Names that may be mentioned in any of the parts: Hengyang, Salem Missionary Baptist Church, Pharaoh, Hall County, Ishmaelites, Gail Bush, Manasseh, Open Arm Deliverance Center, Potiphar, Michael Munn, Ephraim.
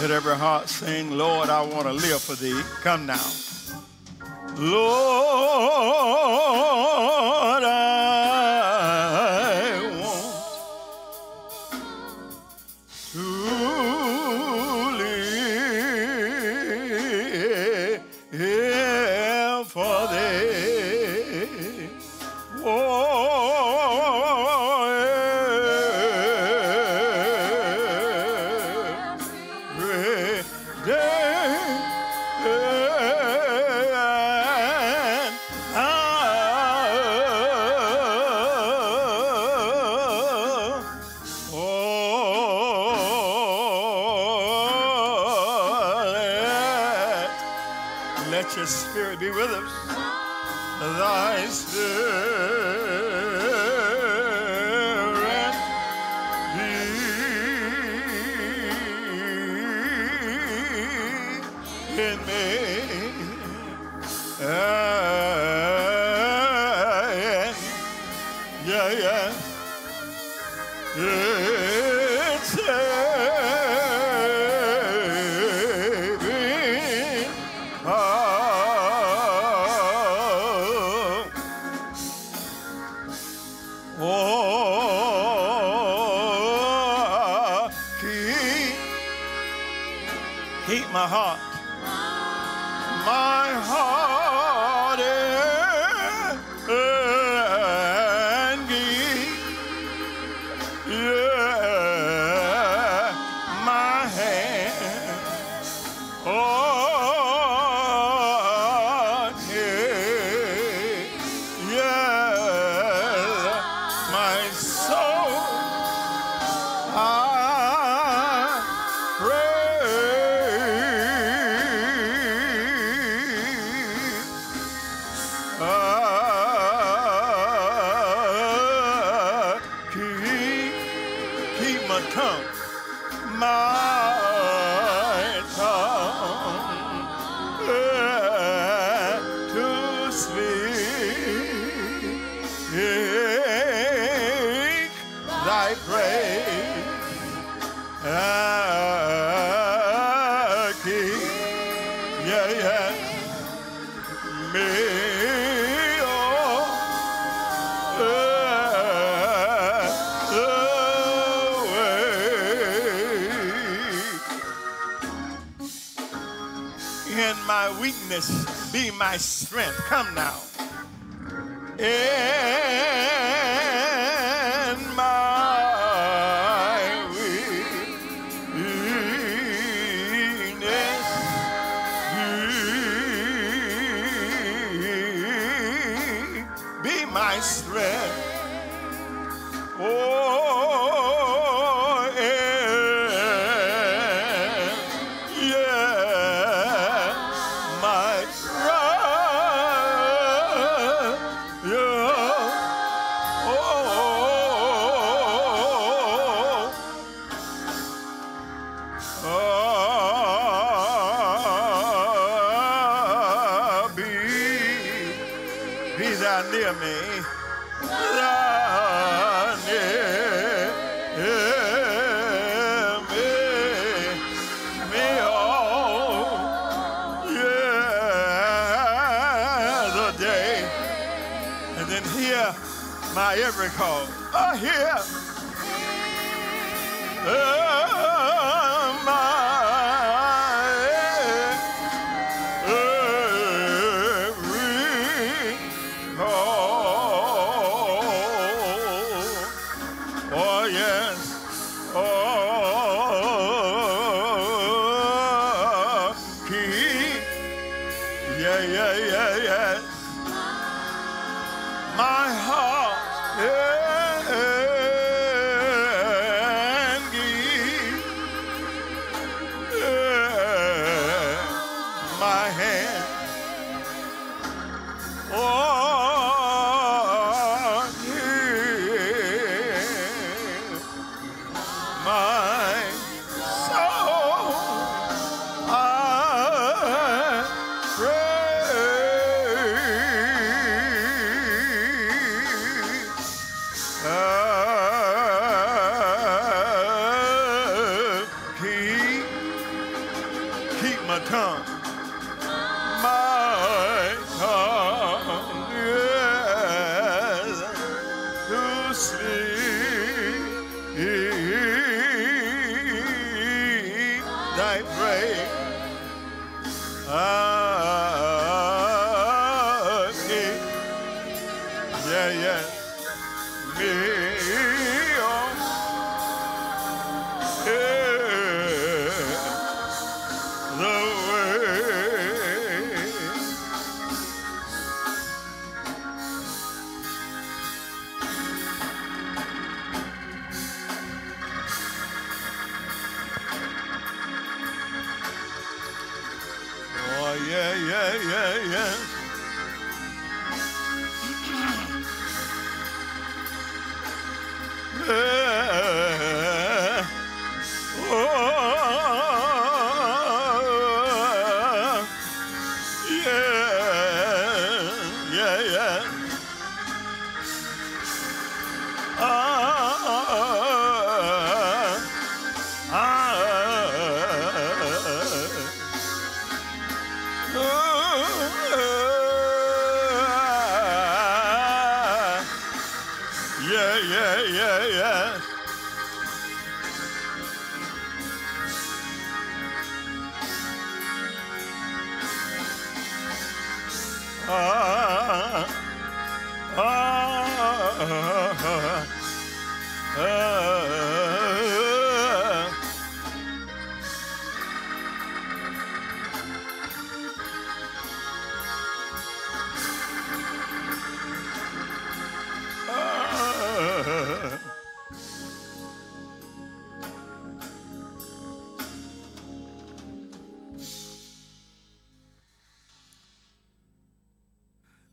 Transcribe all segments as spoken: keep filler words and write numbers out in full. Let every heart sing, Lord, I want to live for thee. Come now. Lord, I want to live for thee. Oh, every day. Be my strength. Come now. And my weakness, be, be my strength. Every call I hear oh, my every call. Oh yes, oh key, yeah yeah yeah yeah, my heart. And give God, my God, yes, to sleep, thy praise. Ah, yeah, yeah, me.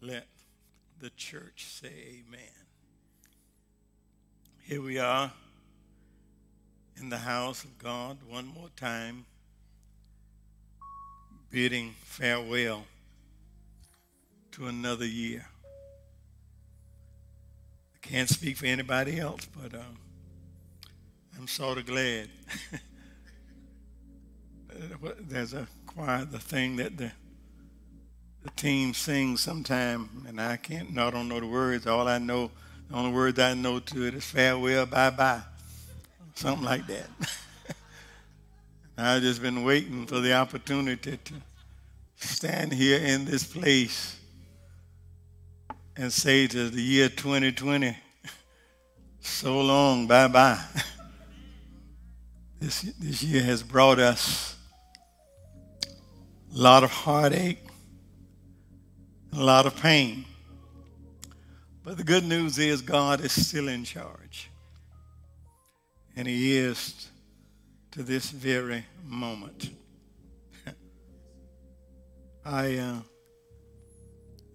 Let the church say amen. Here we are in the house of God one more time, bidding farewell to another year. I can't speak for anybody else, but um, I'm sort of glad. There's a choir, the thing that the The team sings sometime, and I can't, no, I don't know the words. All I know, the only words I know to it is farewell, bye-bye, something like that. I've just been waiting for the opportunity to stand here in this place and say to the year twenty twenty, so long, bye-bye. This, this year has brought us a lot of heartache, a lot of pain. But the good news is God is still in charge. And he is to this very moment. I, uh,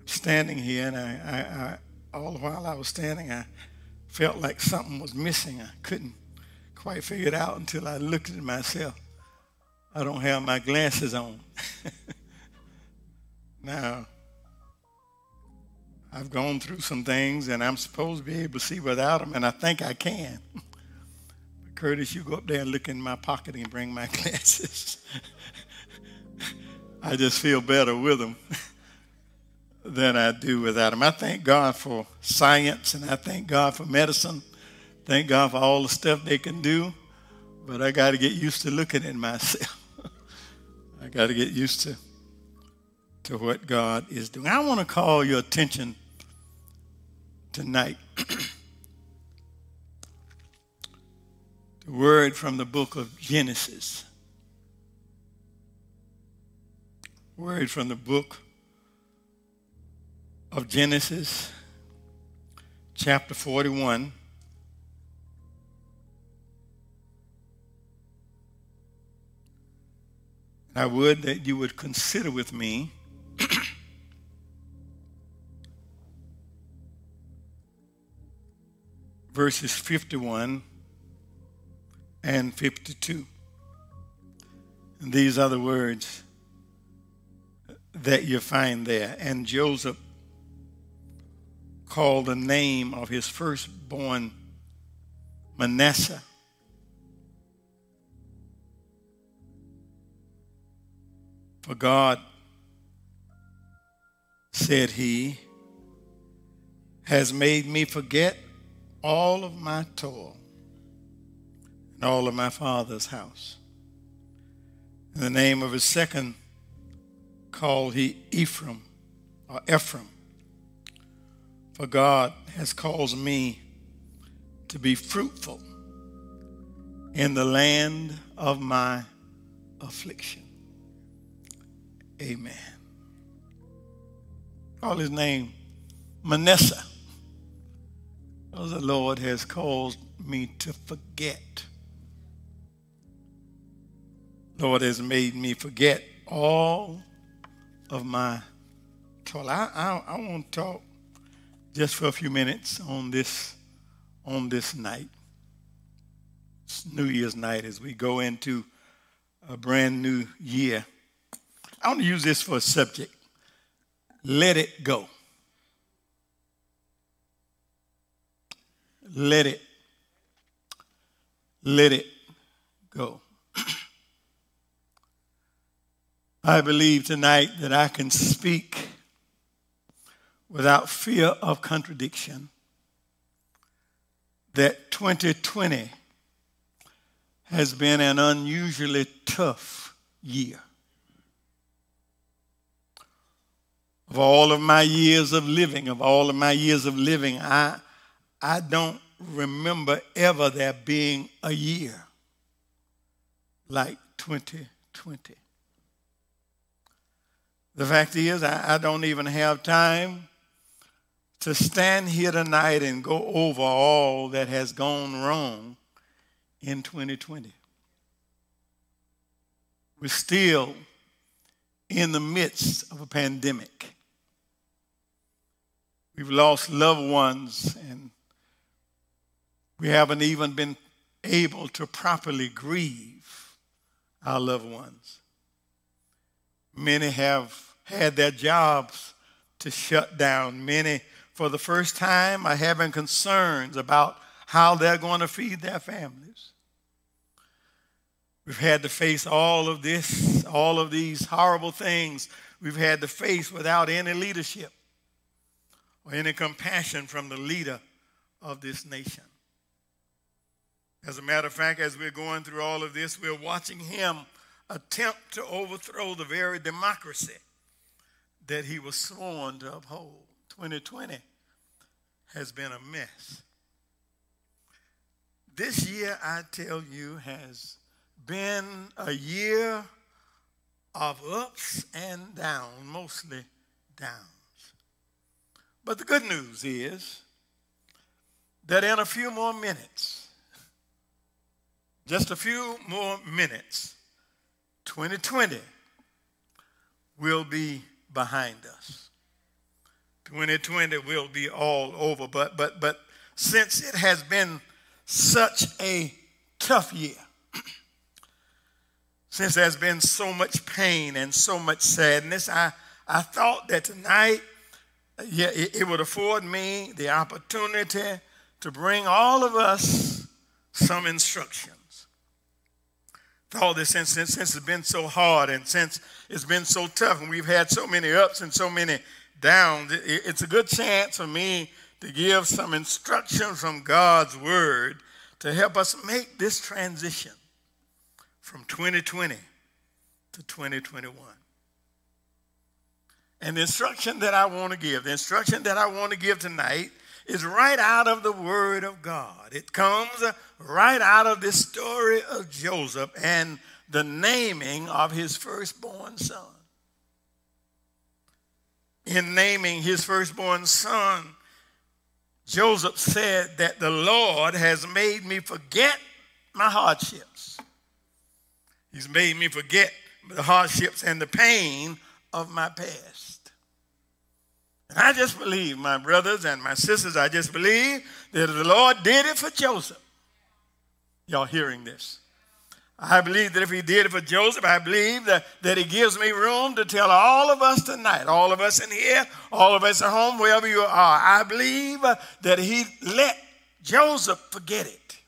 standing here, and I, I, I, all the while I was standing, I felt like something was missing. I couldn't quite figure it out until I looked at myself. I don't have my glasses on. Now, I've gone through some things, and I'm supposed to be able to see without them, and I think I can. But Curtis, you go up there and look in my pocket and bring my glasses. I just feel better with them than I do without them. I thank God for science, and I thank God for medicine. Thank God for all the stuff they can do. But I got to get used to looking at myself. I got to get used to to what God is doing. I want to call your attention tonight. The word from the book of Genesis. Word from the book of Genesis, chapter forty-one. I would that you would consider with me verses fifty-one and fifty-two. And these are the words that you find there. And Joseph called the name of his firstborn Manasseh, For God, said he, has made me forget all of my toil and all of my father's house. In the name of his second called he Ephraim, or Ephraim. For God has caused me to be fruitful in the land of my affliction. Amen. Call his name Manasseh. Oh, the Lord has caused me to forget. Lord has made me forget all of my toil. I, I, I want to talk just for a few minutes on this on this night. It's New Year's night as we go into a brand new year. I want to use this for a subject. Let it go. Let it. Let it go. I believe tonight that I can speak without fear of contradiction that twenty twenty has been an unusually tough year. Of all of my years of living, of all of my years of living, I, I don't remember ever there being a year like twenty twenty. The fact is, I, I don't even have time to stand here tonight and go over all that has gone wrong in twenty twenty. We're still in the midst of a pandemic. We've lost loved ones, and we haven't even been able to properly grieve our loved ones. Many have had their jobs to shut down. Many, for the first time, are having concerns about how they're going to feed their families. We've had to face all of this, all of these horrible things we've had to face without any leadership or any compassion from the leader of this nation. As a matter of fact, as we're going through all of this, we're watching him attempt to overthrow the very democracy that he was sworn to uphold. twenty twenty has been a mess. This year, I tell you, has been a year of ups and downs, mostly downs. But the good news is that in a few more minutes, just a few more minutes, twenty twenty will be behind us. twenty twenty will be all over. But but but since it has been such a tough year, since there's been so much pain and so much sadness, I, I thought that tonight yeah, it, it would afford me the opportunity to bring all of us some instruction. All this since, since, since it's been so hard and since it's been so tough and we've had so many ups and so many downs, it, it's a good chance for me to give some instruction from God's word to help us make this transition from twenty twenty to twenty twenty-one. And the instruction that I want to give, the instruction that I want to give tonight is right out of the word of God. It comes right out of this story of Joseph and the naming of his firstborn son. In naming his firstborn son, Joseph said that the Lord has made me forget my hardships. He's made me forget the hardships and the pain of my past. And I just believe, my brothers and my sisters, I just believe that the Lord did it for Joseph. Y'all hearing this? I believe that if he did it for Joseph, I believe that, that he gives me room to tell all of us tonight, all of us in here, all of us at home, wherever you are, I believe that he let Joseph forget it.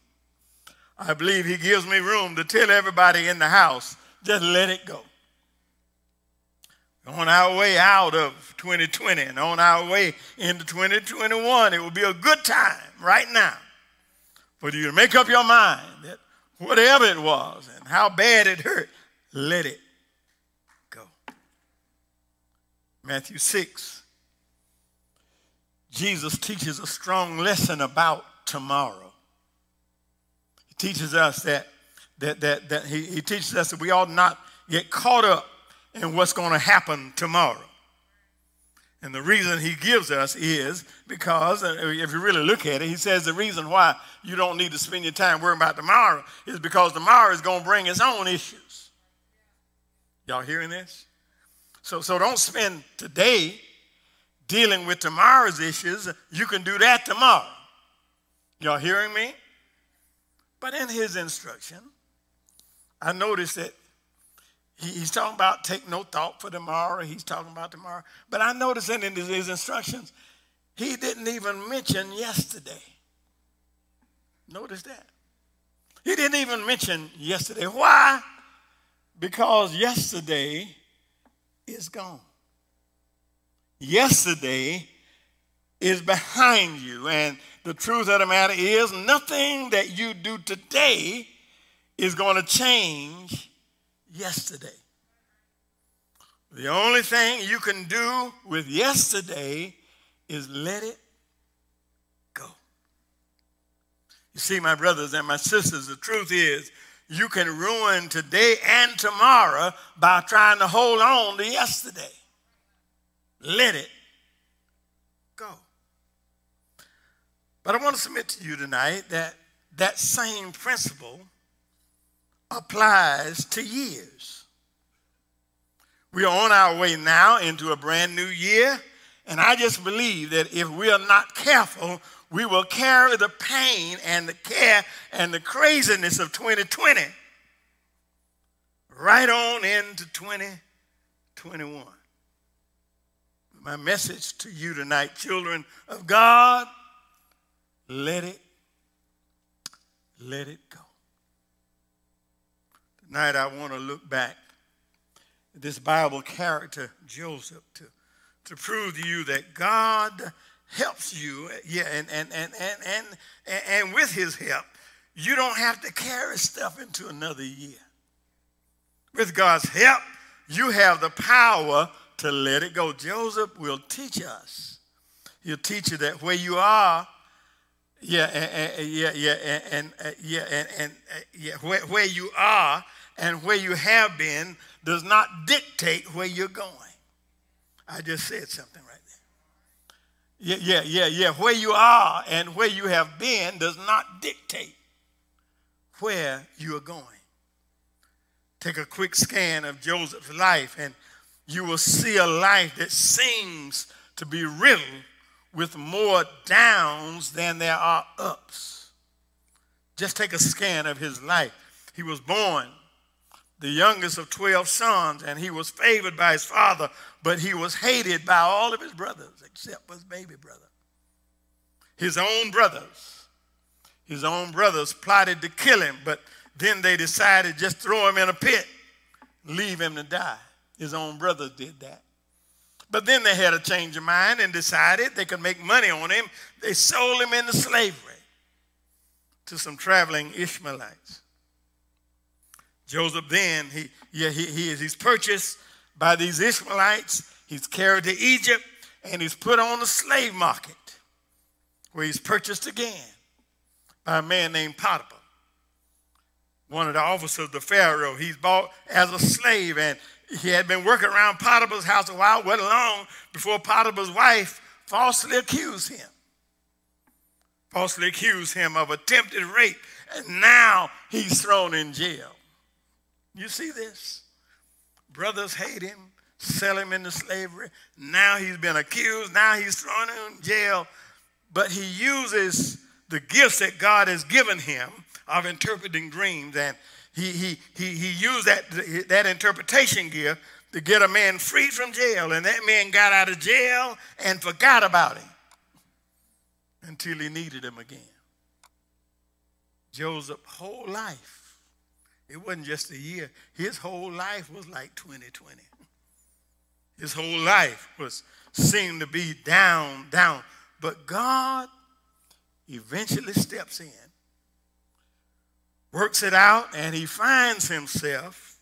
I believe he gives me room to tell everybody in the house, just let it go. on our way out of twenty twenty and on our way into twenty twenty-one, it will be a good time right now for you to make up your mind that whatever it was and how bad it hurt, let it go. Matthew six, Jesus teaches a strong lesson about tomorrow. He teaches us that, that, that, that he, he teaches us that we ought not get caught up and what's going to happen tomorrow. And the reason he gives us is because, if you really look at it, he says the reason why you don't need to spend your time worrying about tomorrow is because tomorrow is going to bring its own issues. Y'all hearing this? So, so don't spend today dealing with tomorrow's issues. You can do that tomorrow. Y'all hearing me? But in his instruction, I noticed that he's talking about take no thought for tomorrow. He's talking about tomorrow. But I noticed that in his instructions, he didn't even mention yesterday. Notice that. He didn't even mention yesterday. Why? Because yesterday is gone. Yesterday is behind you. And the truth of the matter is, nothing that you do today is going to change yesterday. The only thing you can do with yesterday is let it go. You see, my brothers and my sisters, the truth is you can ruin today and tomorrow by trying to hold on to yesterday. Let it go. But I want to submit to you tonight that that same principle applies to years. We are on our way now into a brand new year, and I just believe that if we are not careful, we will carry the pain and the care and the craziness of twenty twenty right on into twenty twenty-one. My message to you tonight, children of God, let it, let it go. Tonight I want to look back at this Bible character, Joseph, to, to prove to you that God helps you, yeah, and, and, and, and, and, and with his help, you don't have to carry stuff into another year. With God's help, you have the power to let it go. Joseph will teach us. He'll teach you that where you are, yeah, and, yeah, yeah, and, and yeah, and, and yeah, where, where you are, and where you have been does not dictate where you're going. I just said something right there. Yeah, yeah, yeah, yeah. Where you are and where you have been does not dictate where you are going. Take a quick scan of Joseph's life, and you will see a life that seems to be riddled with more downs than there are ups. Just take a scan of his life. He was born the youngest of twelve sons, and he was favored by his father, but he was hated by all of his brothers except his baby brother. His own brothers, his own brothers plotted to kill him, but then they decided just throw him in a pit, leave him to die. His own brothers did that. But then they had a change of mind and decided they could make money on him. They sold him into slavery to some traveling Ishmaelites. Joseph then, he, yeah, he, he is, he's purchased by these Ishmaelites. He's carried to Egypt, and he's put on the slave market, where he's purchased again by a man named Potiphar, one of the officers of the Pharaoh. He's bought as a slave, and he had been working around Potiphar's house a while, well long before Potiphar's wife falsely accused him. Falsely accused him of attempted rape, and now he's thrown in jail. You see this? Brothers hate him, sell him into slavery. Now he's been accused, now he's thrown in jail, but he uses the gifts that God has given him of interpreting dreams, and He, he, he, he used that, that interpretation gift to get a man freed from jail, and that man got out of jail and forgot about him until he needed him again. Joseph's whole life, it wasn't just a year. His whole life was like twenty twenty. His whole life was seemed to be down, down. But God eventually steps in, works it out, and he finds himself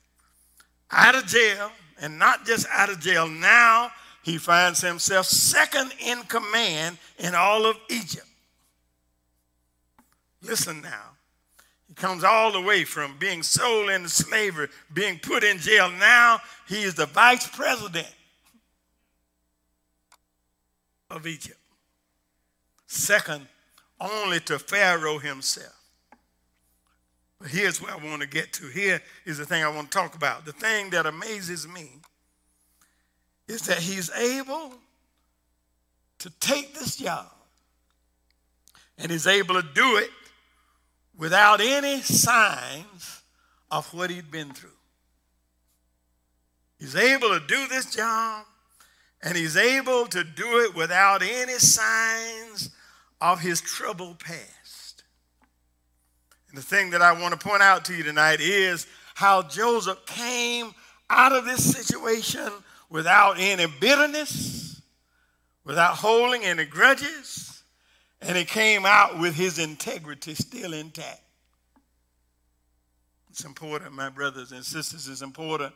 out of jail, and not just out of jail. Now he finds himself second in command in all of Egypt. Listen now. He comes all the way from being sold into slavery, being put in jail. Now he is the vice president of Egypt, second only to Pharaoh himself. But here's where I want to get to. Here is the thing I want to talk about. The thing that amazes me is that he's able to take this job, and he's able to do it without any signs of what he'd been through. He's able to do this job, and he's able to do it without any signs of his troubled past. And the thing that I want to point out to you tonight is how Joseph came out of this situation without any bitterness, without holding any grudges, and he came out with his integrity still intact. It's important, my brothers and sisters, it's important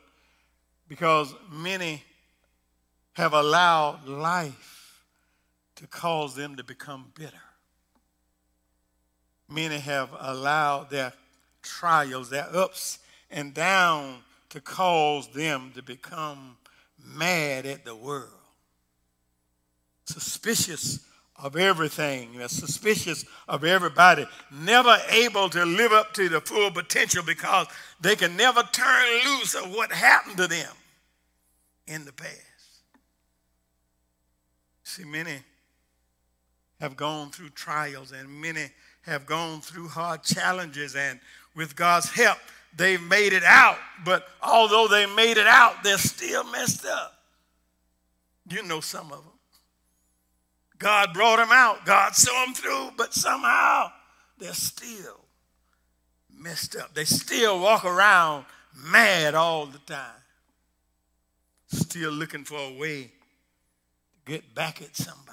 because many have allowed life to cause them to become bitter. Many have allowed their trials, their ups and downs to cause them to become mad at the world, suspicious of everything, they're suspicious of everybody, never able to live up to the full potential because they can never turn loose of what happened to them in the past. See, many have gone through trials, and many have gone through hard challenges, and with God's help, they've made it out. But although they made it out, they're still messed up. You know some of them. God brought them out. God saw them through, but somehow they're still messed up. They still walk around mad all the time, still looking for a way to get back at somebody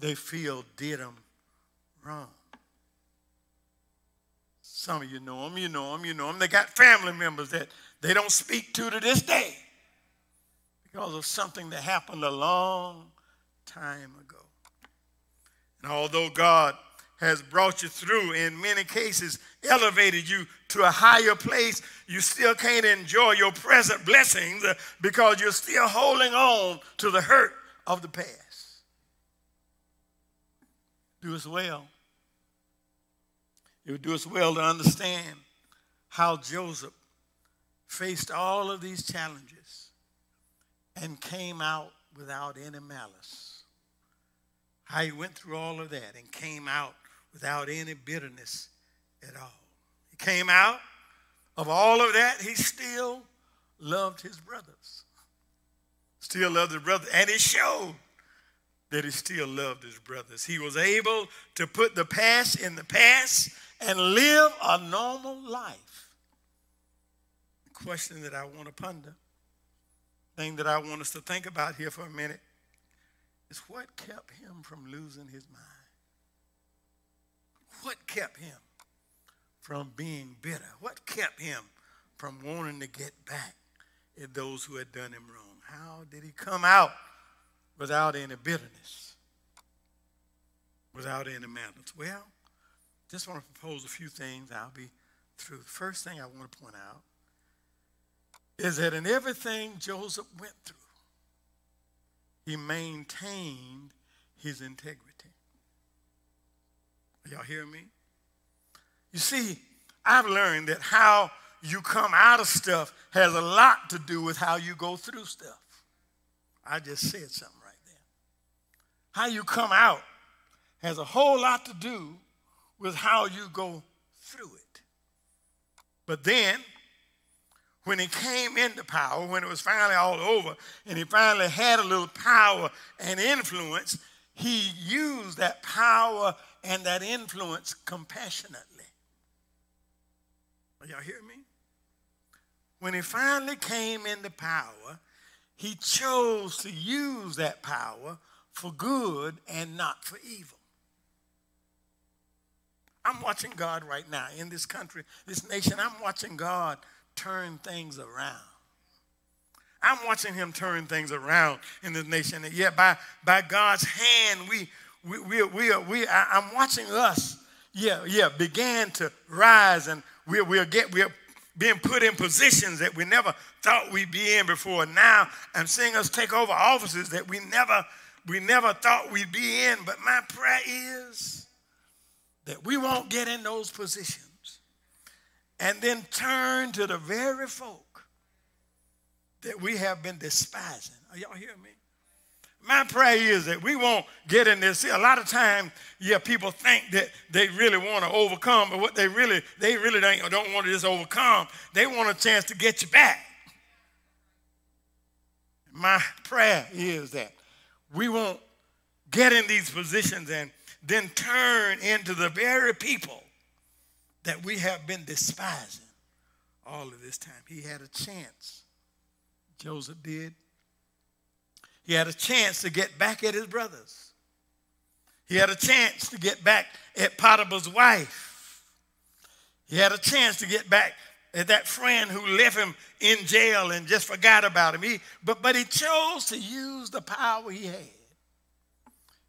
they feel did them wrong. Some of you know them, you know them, you know them. They got family members that they don't speak to to this day because of something that happened a long time ago. And although God has brought you through, in many cases elevated you to a higher place, you still can't enjoy your present blessings because you're still holding on to the hurt of the past. Do us well. It would do us well to understand how Joseph faced all of these challenges and came out without any malice. How he went through all of that and came out without any bitterness at all. He came out of all of that. He still loved his brothers. Still loved his brothers. And it showed that he still loved his brothers. He was able to put the past in the past and live a normal life. The question that I want to ponder, the thing that I want us to think about here for a minute, is what kept him from losing his mind? What kept him from being bitter? What kept him from wanting to get back at those who had done him wrong? How did he come out without any bitterness, without any malice? Well, just want to propose a few things. I'll be through. The first thing I want to point out is that in everything Joseph went through, he maintained his integrity. Y'all hear me? You see, I've learned that how you come out of stuff has a lot to do with how you go through stuff. I just said something right there. How you come out has a whole lot to do with how you go through it. But then, when he came into power, when it was finally all over, and he finally had a little power and influence, he used that power and that influence compassionately. Y'all hear me? When he finally came into power, He chose to use that power for good and not for evil. I'm watching God right now in this country, this nation. I'm watching God turn things around. I'm watching him turn things around in this nation. And yet by, by God's hand, we, we, we, we, we, I'm watching us, yeah, yeah, began to rise, and we, we'll get, we're being put in positions that we never thought we'd be in before. Now I'm seeing us take over offices that we never, we never thought we'd be in. But my prayer is that we won't get in those positions and then turn to the very folk that we have been despising. Are y'all hearing me? My prayer is that we won't get in this. See, a lot of times, yeah, people think that they really want to overcome, but what they really, they really don't, don't want to just overcome. They want a chance to get you back. My prayer is that we won't get in these positions and then turn into the very people that we have been despising all of this time. He had a chance. Joseph did. He had a chance to get back at his brothers. He had a chance to get back at Potiphar's wife. He had a chance to get back at that friend who left him in jail and just forgot about him. He, but, but he chose to use the power he had.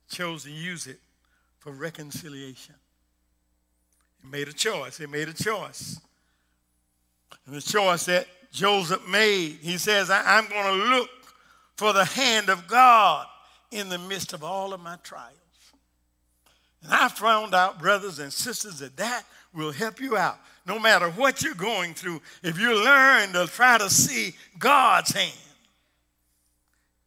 Chose to use it for reconciliation. He made a choice. He made a choice. And the choice that Joseph made, he says, I, I'm going to look for the hand of God in the midst of all of my trials. And I found out, brothers and sisters, that that will help you out. No matter what you're going through, if you learn to try to see God's hand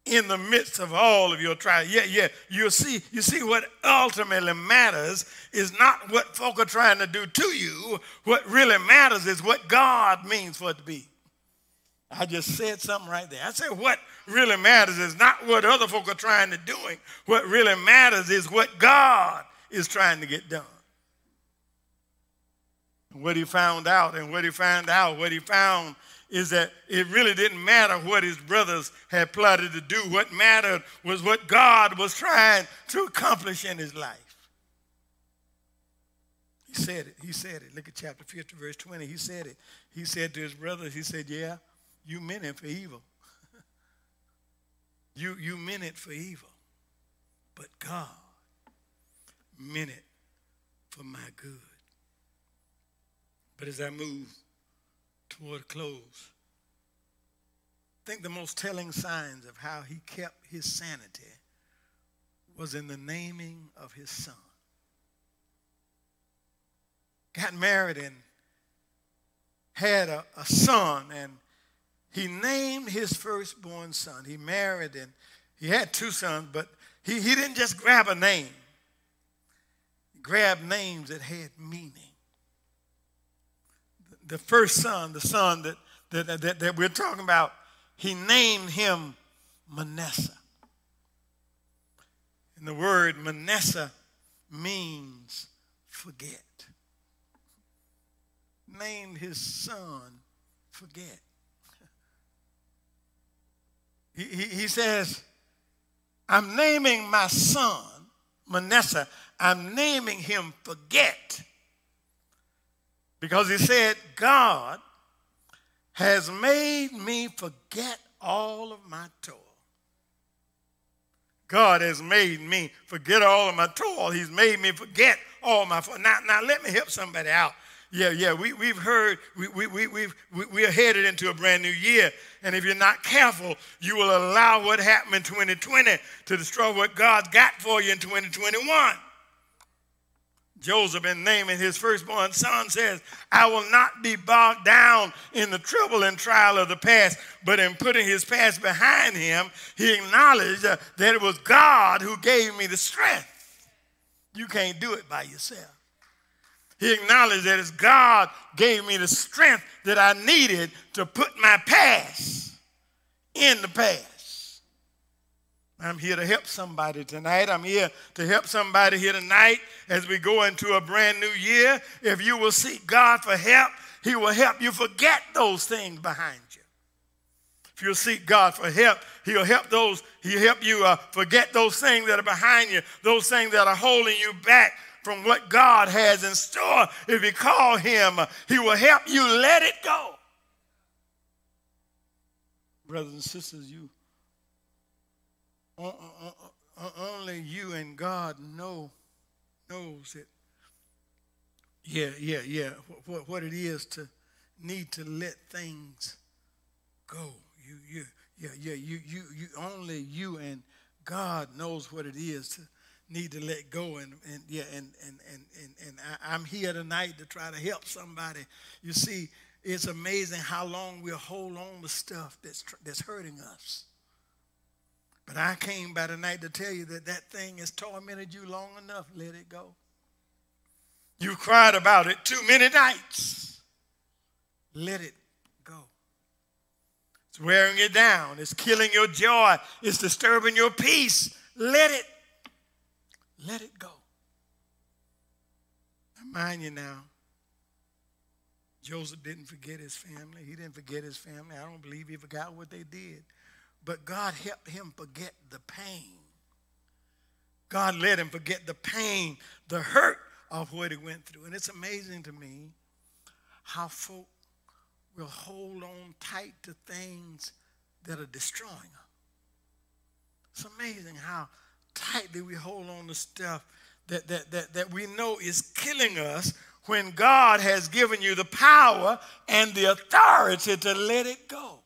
in the midst of all of your trials, yeah, yeah, you'll see, you see what ultimately matters is not what folk are trying to do to you. What really matters is what God means for it to be. I just said something right there. I said what really matters is not what other folk are trying to do. What really matters is what God is trying to get done. What he found out and what he found out, what he found is that it really didn't matter what his brothers had plotted to do. What mattered was what God was trying to accomplish in his life. He said it. He said it. Look at chapter fifty, verse twenty. He said it. He said to his brothers, he said, yeah, you meant it for evil. you, you meant it for evil. But God meant it for my good. But as I move toward a close, I think the most telling signs of how he kept his sanity was in the naming of his son. Got married and had a, a son, and he named his firstborn son. He married and he had two sons, but he, he didn't just grab a name. He grabbed names that had meaning. The first son, the son that, that, that, that we're talking about, he named him Manasseh. And the word Manasseh means forget. Named his son forget. He, he, he says, I'm naming my son, Manasseh, I'm naming him forget. Because he said, God has made me forget all of my toil. God has made me forget all of my toil. He's made me forget all my toil. Now, now let me help somebody out. Yeah, yeah, we, we've heard, we, we, we, we've, we, we're headed into a brand new year. And if you're not careful, you will allow what happened in twenty twenty to destroy what God got for you in twenty twenty-one. Joseph, in naming his firstborn son, says, I will not be bogged down in the trouble and trial of the past, but in putting his past behind him, he acknowledged uh, that it was God who gave me the strength. You can't do it by yourself. He acknowledged that it's God gave me the strength that I needed to put my past in the past. I'm here to help somebody tonight. I'm here to help somebody here tonight as we go into a brand new year. If you will seek God for help, he will help you forget those things behind you. If you'll seek God for help, he'll help those, he'll help you uh, forget those things that are behind you, those things that are holding you back from what God has in store. If you call him, he will help you let it go. Brothers and sisters, you only you and God know knows it. Yeah, yeah, yeah. What, what it is to need to let things go. You, you, yeah, yeah. You, you, you. Only you and God knows what it is to need to let go. And, and yeah, and and and and, and I, I'm here tonight to try to help somebody. You see, it's amazing how long we'll hold on to stuff that's that's hurting us. But I came by tonight to tell you that that thing has tormented you long enough. Let it go. You cried about it too many nights. Let it go. It's wearing you down. It's killing your joy. It's disturbing your peace. Let it. Let it go. I mind you now, Joseph didn't forget his family. He didn't forget his family. I don't believe he forgot what they did. But God helped him forget the pain. God let him forget the pain, the hurt of what he went through. And it's amazing to me how folk will hold on tight to things that are destroying them. It's amazing how tightly we hold on to stuff that, that, that, that we know is killing us when God has given you the power and the authority to let it go.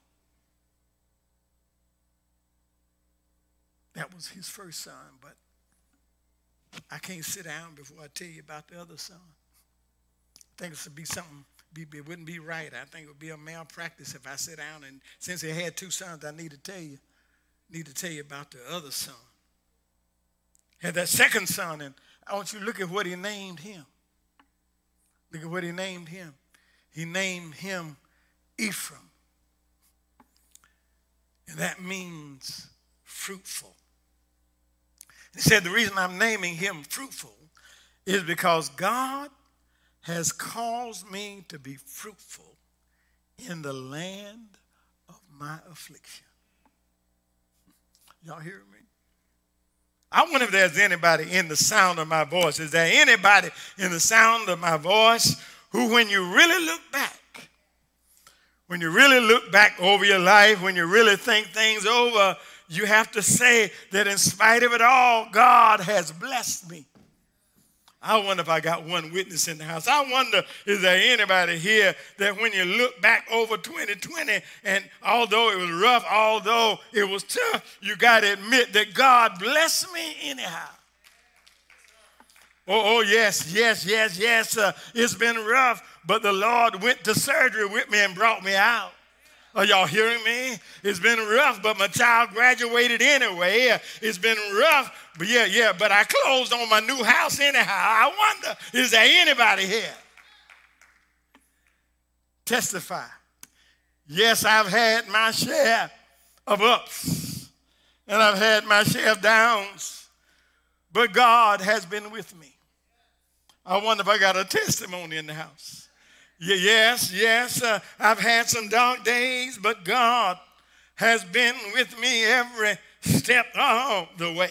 That was his first son, but I can't sit down before I tell you about the other son. I think it should be something, be, it wouldn't be right. I think it would be a malpractice if I sit down, and since he had two sons, I need to tell you, need to tell you about the other son. Had that second son, and I want you to look at what he named him. Look at what he named him. He named him Ephraim. And that means fruitful. He said, the reason I'm naming him fruitful is because God has caused me to be fruitful in the land of my affliction. Y'all hear me? I wonder if there's anybody in the sound of my voice. Is there anybody in the sound of my voice who, when you really look back, when you really look back over your life, when you really think things over, you have to say that in spite of it all, God has blessed me. I wonder if I got one witness in the house. I wonder, is there anybody here that when you look back over twenty twenty, and although it was rough, although it was tough, you got to admit that God blessed me anyhow. Oh, oh yes, yes, yes, yes. Uh, it's been rough, but the Lord went to surgery with me and brought me out. Are y'all hearing me? It's been rough, but my child graduated anyway. It's been rough, but yeah, yeah, but I closed on my new house anyhow. I wonder, is there anybody here? Testify. Yes, I've had my share of ups, and I've had my share of downs, but God has been with me. I wonder if I got a testimony in the house. Yes, yes, uh, I've had some dark days, but God has been with me every step of the way.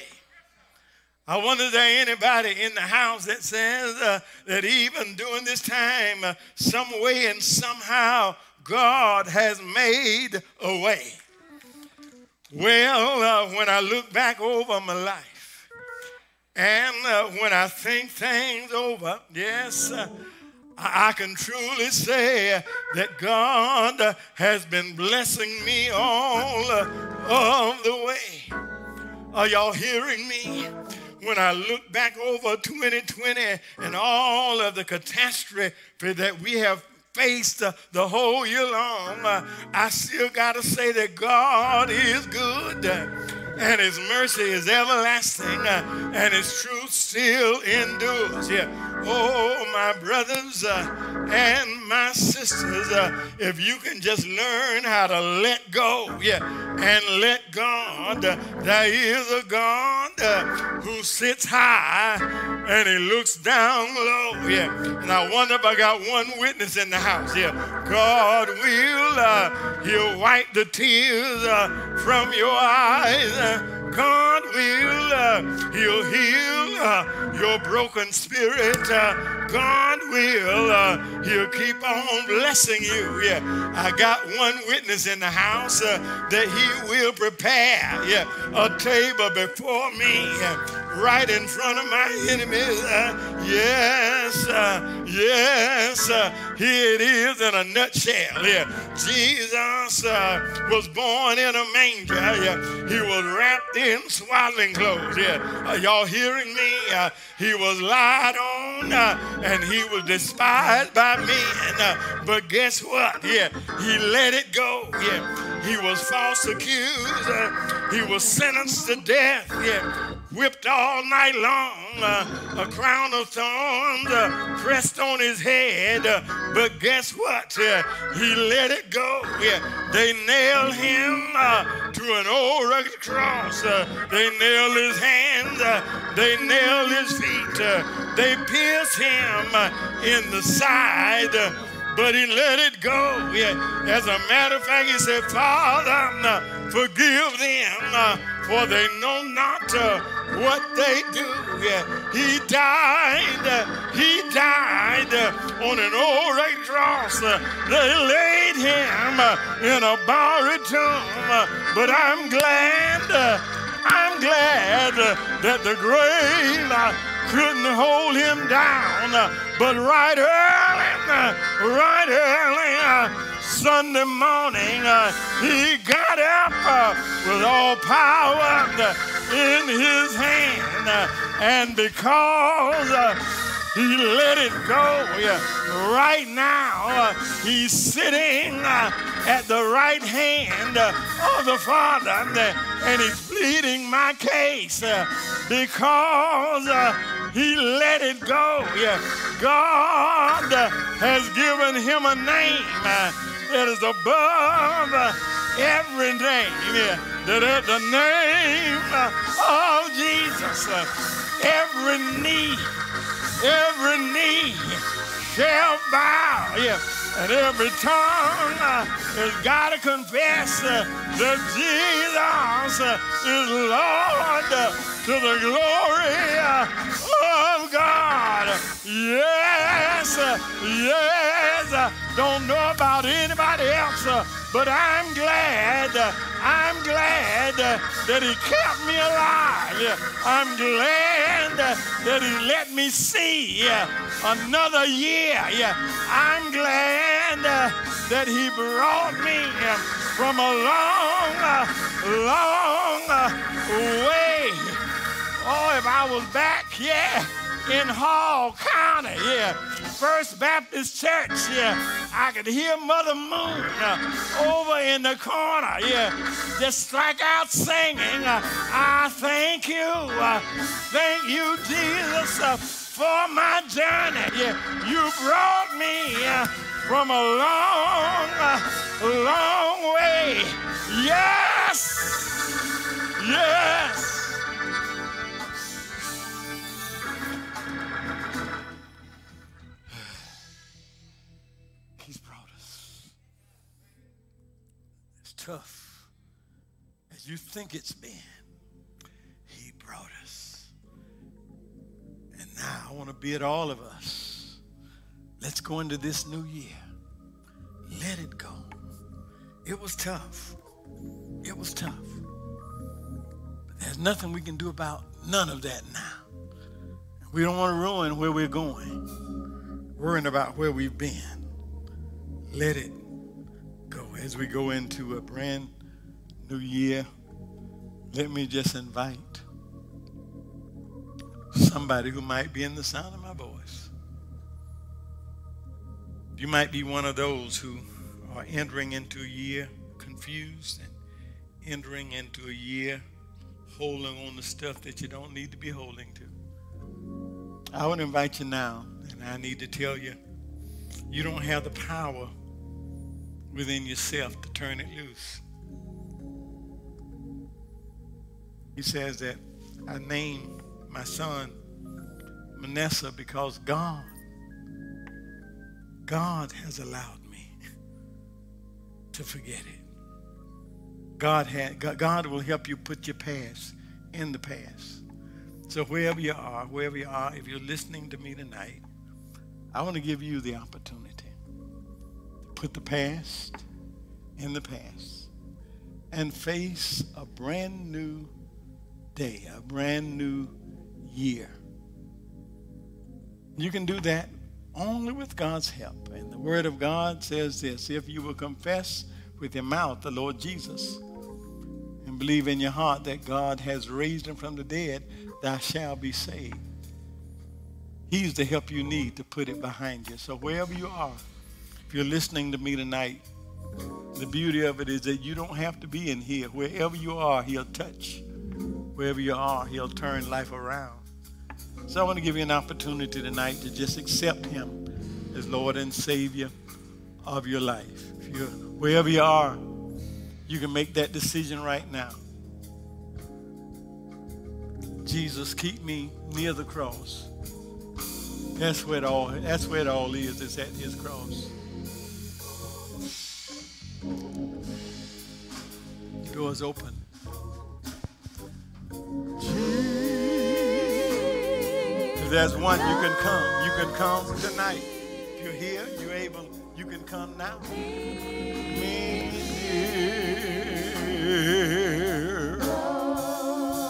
I wonder if there anybody in the house that says uh, that even during this time, uh, some way and somehow, God has made a way. Well, uh, when I look back over my life, and uh, when I think things over, yes, uh, I can truly say that God has been blessing me all of the way. Are y'all hearing me? When I look back over twenty twenty and all of the catastrophe that we have faced uh, the whole year long, uh, I still got to say that God is good, uh, and his mercy is everlasting, uh, and his truth still endures. Yeah, Oh, my brothers uh, and my sisters, uh, if you can just learn how to let go, yeah, and let God. Uh, there is a God uh, who sits high and he looks down low, yeah. And I wonder if I got one witness in the house, yeah. God will, uh, he'll wipe the tears uh, from your eyes. Uh, God will, uh, he'll heal uh, your broken spirit. Uh, God will, uh, he'll keep on blessing you. Yeah, I got one witness in the house uh, that he will prepare yeah, a table before me uh, right in front of my enemies. Uh, yes, uh, yes, uh, here it is in a nutshell. Yeah, Jesus uh, was born in a manger. Yeah, he was wrapped in swaddling clothes. Yeah, are y'all hearing me? Uh, he was lied on uh, and he was despised by men. Uh, but guess what? Yeah, he let it go. Yeah, he was false accused. Uh, he was sentenced to death. Yeah, whipped all night long. Uh, a crown of thorns uh, pressed on his head. Uh, but guess what? Uh, he let it go. Yeah, they nailed him uh, to an old rugged cross. Uh, they nailed his hands. Uh, they nailed his feet. Uh, they pierced him uh, in the side. Uh, but he let it go. Yeah, as a matter of fact, he said, "Father, uh, forgive them, uh, for they know not uh, what they do." Yeah, he died. Uh, he died uh, on an old red cross. Uh, they laid him uh, in a borrowed tomb. Uh, but I'm glad. Uh, I'm glad uh, that the grave uh, couldn't hold him down. Uh, but right early, uh, right early uh, Sunday morning, uh, he got up uh, with all power uh, in his hand. Uh, and because uh, he let it go, yeah, right now, uh, he's sitting uh, at the right hand uh, of the Father. Uh, And he's pleading my case uh, because uh, he let it go. Yeah. God uh, has given him a name uh, that is above uh, every name. Yeah. That at the name uh, of Jesus, uh, every knee, every knee shall bow. Yeah. And every tongue uh, has got to confess uh, that Jesus uh, is Lord uh, to the glory uh, of God. Yes, uh, yes. Uh, don't know about anybody else, uh, but I'm glad. Uh, I'm glad uh, that he kept me alive. Yeah. I'm glad uh, that he let me see yeah, another year. Yeah. I'm glad uh, that he brought me uh, from a long, uh, long uh, way. Oh, if I was back, yeah, in Hall County, yeah, First Baptist Church, yeah, I could hear Mother Moon uh, over in the corner, yeah, just strike out singing, uh, I thank you, uh, thank you, Jesus, uh, for my journey. Yeah, you brought me uh, from a long, uh, long way. Yes, yes. Tough as you think it's been, he brought us. And now I want to bid all of us, let's go into this new year. Let it go. It was tough. It was tough. But there's nothing we can do about none of that now. We don't want to ruin where we're going, worrying about where we've been. Let it go. As we go into a brand new year, let me just invite somebody who might be in the sound of my voice. You might be one of those who are entering into a year confused and entering into a year holding on to stuff that you don't need to be holding to. I would invite you now, and I need to tell you, you don't have the power within yourself to turn it loose. He says that I named my son Manasseh because God, God has allowed me to forget it. God, had, God will help you put your past in the past. So wherever you are, wherever you are, if you're listening to me tonight, I want to give you the opportunity to put the past in the past and face a brand new day, a brand new year. You can do that only with God's help. And the Word of God says this: if you will confess with your mouth the Lord Jesus and believe in your heart that God has raised him from the dead, thou shalt be saved. He's the help you need to put it behind you. So wherever you are, if you're listening to me tonight, the beauty of it is that you don't have to be in here. Wherever you are, he'll touch. Wherever you are, he'll turn life around. So I want to give you an opportunity tonight to just accept him as Lord and Savior of your life. If you're, wherever you are, you can make that decision right now. Jesus, keep me near the cross. That's where it all, that's where it all is, is at his cross. The door is open. If there's one, you can come. You can come tonight. If you're here, you're able, you can come now. Me near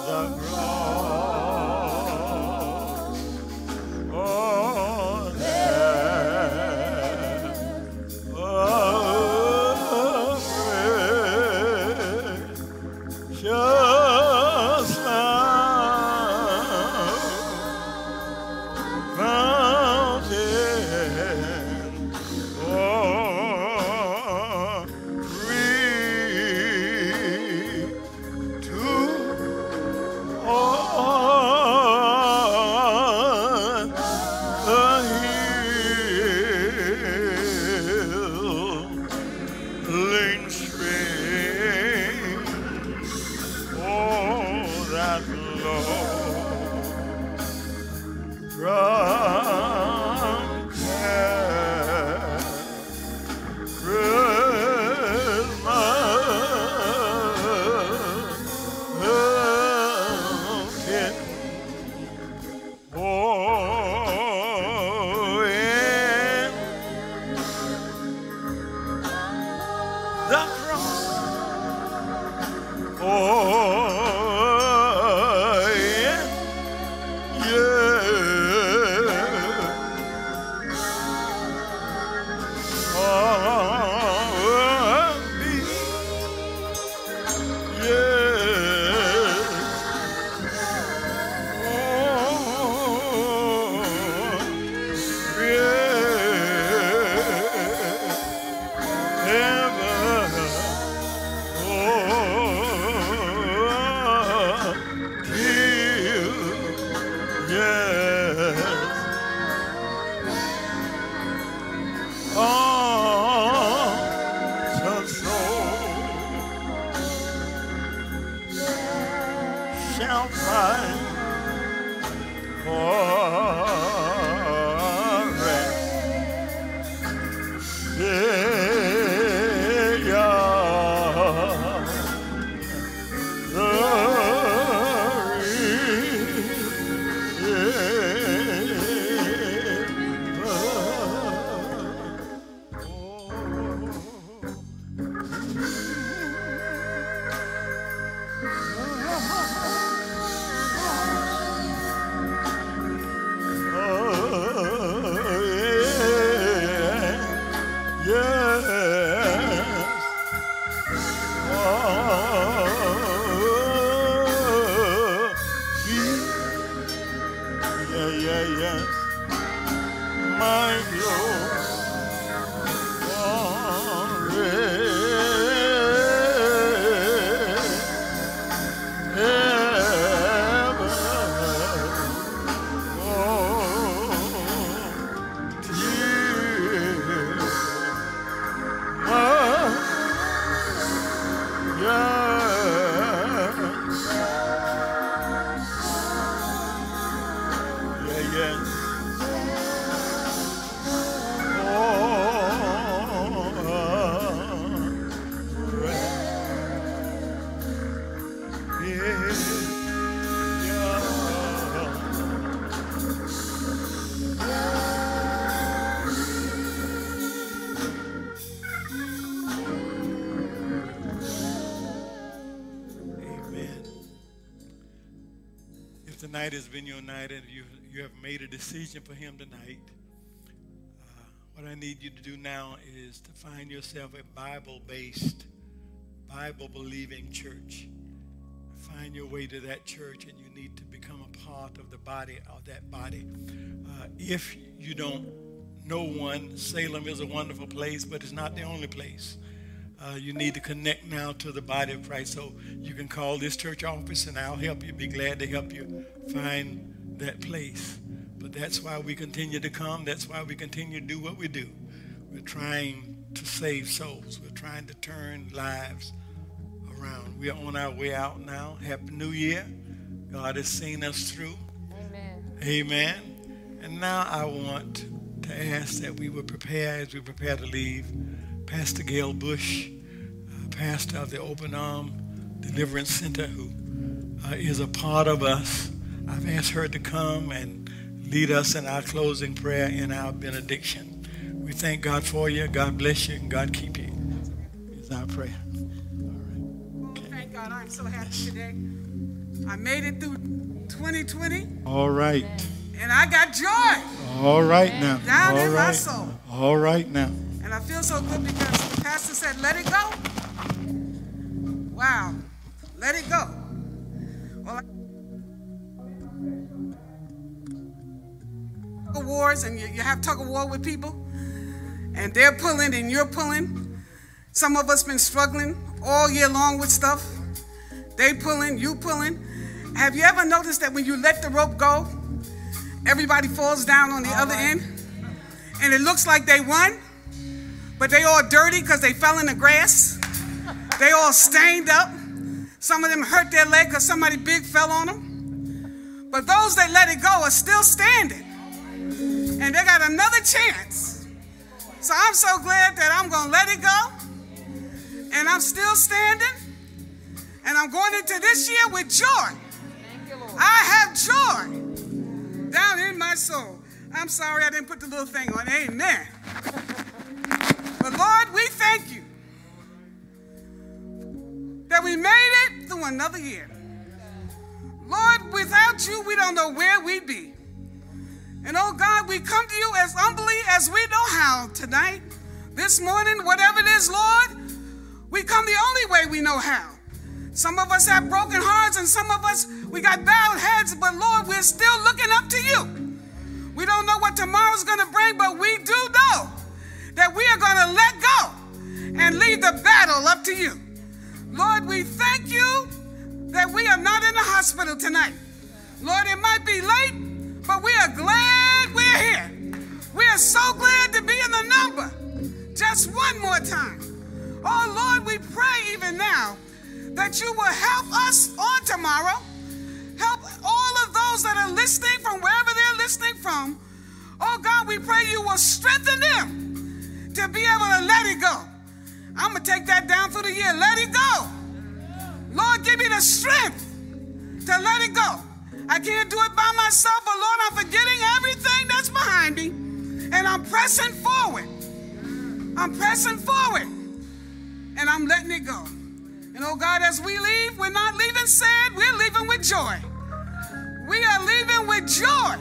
the cross. Tonight has been your night, and you you have made a decision for him tonight. Uh, what I need you to do now is to find yourself a Bible-based, Bible-believing church. Find your way to that church, and you need to become a part of the body of that body. Uh, if you don't know one, Salem is a wonderful place, but it's not the only place. Uh, you need to connect now to the body of Christ. So you can call this church office, and I'll help you. Be glad to help you find that place. But that's why we continue to come. That's why we continue to do what we do. We're trying to save souls. We're trying to turn lives around. We are on our way out now. Happy New Year. God has seen us through. Amen. Amen. And now I want to ask that we would prepare as we prepare to leave. Pastor Gail Bush, uh, pastor of the Open Arm Deliverance Center, who uh, is a part of us. I've asked her to come and lead us in our closing prayer and our benediction. We thank God for you. God bless you, and God keep you. It's our prayer. All right. Okay. Thank God. I'm so happy today. I made it through twenty twenty. All right. And I got joy. All right now. Down All in right. my soul. All right now. And I feel so good because the pastor said, let it go. Wow. Let it go. Well, I tug of wars, and you, you have tug of war with people, and they're pulling and you're pulling. Some of us been struggling all year long with stuff. They pulling, you pulling. Have you ever noticed that when you let the rope go, everybody falls down on the all other right. end? And it looks like they won. But they all dirty because they fell in the grass. They all stained up. Some of them hurt their leg because somebody big fell on them. But those that let it go are still standing. And they got another chance. So I'm so glad that I'm going to let it go. And I'm still standing. And I'm going into this year with joy. Thank you, Lord. I have joy down in my soul. I'm sorry I didn't put the little thing on. Amen. But Lord, we thank you that we made it through another year. Lord, without you, we don't know where we'd be. And oh God, we come to you as humbly as we know how tonight, this morning, whatever it is, Lord, we come the only way we know how. Some of us have broken hearts, and some of us, we got bowed heads, but Lord, we're still looking up to you. We don't know what tomorrow's going to bring, but we do know that we are going to let go and leave the battle up to you. Lord, we thank you that we are not in the hospital tonight. Lord, it might be late, but we are glad we're here. We are so glad to be in the number just one more time. Oh, Lord, we pray even now that you will help us on tomorrow. Help all of those that are listening from wherever they're listening from. Oh, God, we pray you will strengthen them to be able to let it go. I'm going to take that down through the year. Let it go. Lord, give me the strength to let it go. I can't do it by myself, but Lord, I'm forgetting everything that's behind me, and I'm pressing forward. I'm pressing forward, and I'm letting it go. And, oh, God, as we leave, we're not leaving sad. We're leaving with joy. We are leaving with joy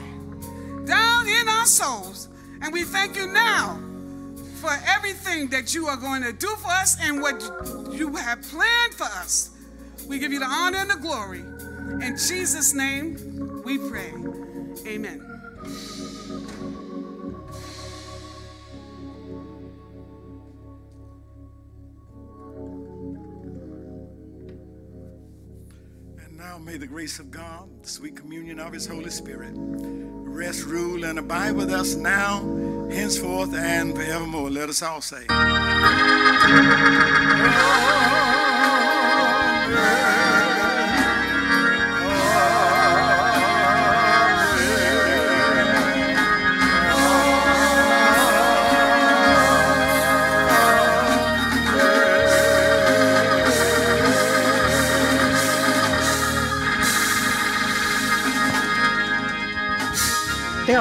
down in our souls, and we thank you now for everything that you are going to do for us and what you have planned for us. We give you the honor and the glory. In Jesus' name we pray. Amen. And now may the grace of God, the sweet communion of his Holy Spirit, rest, rule, and abide with us now, henceforth, and forevermore. Let us all say, Amen. There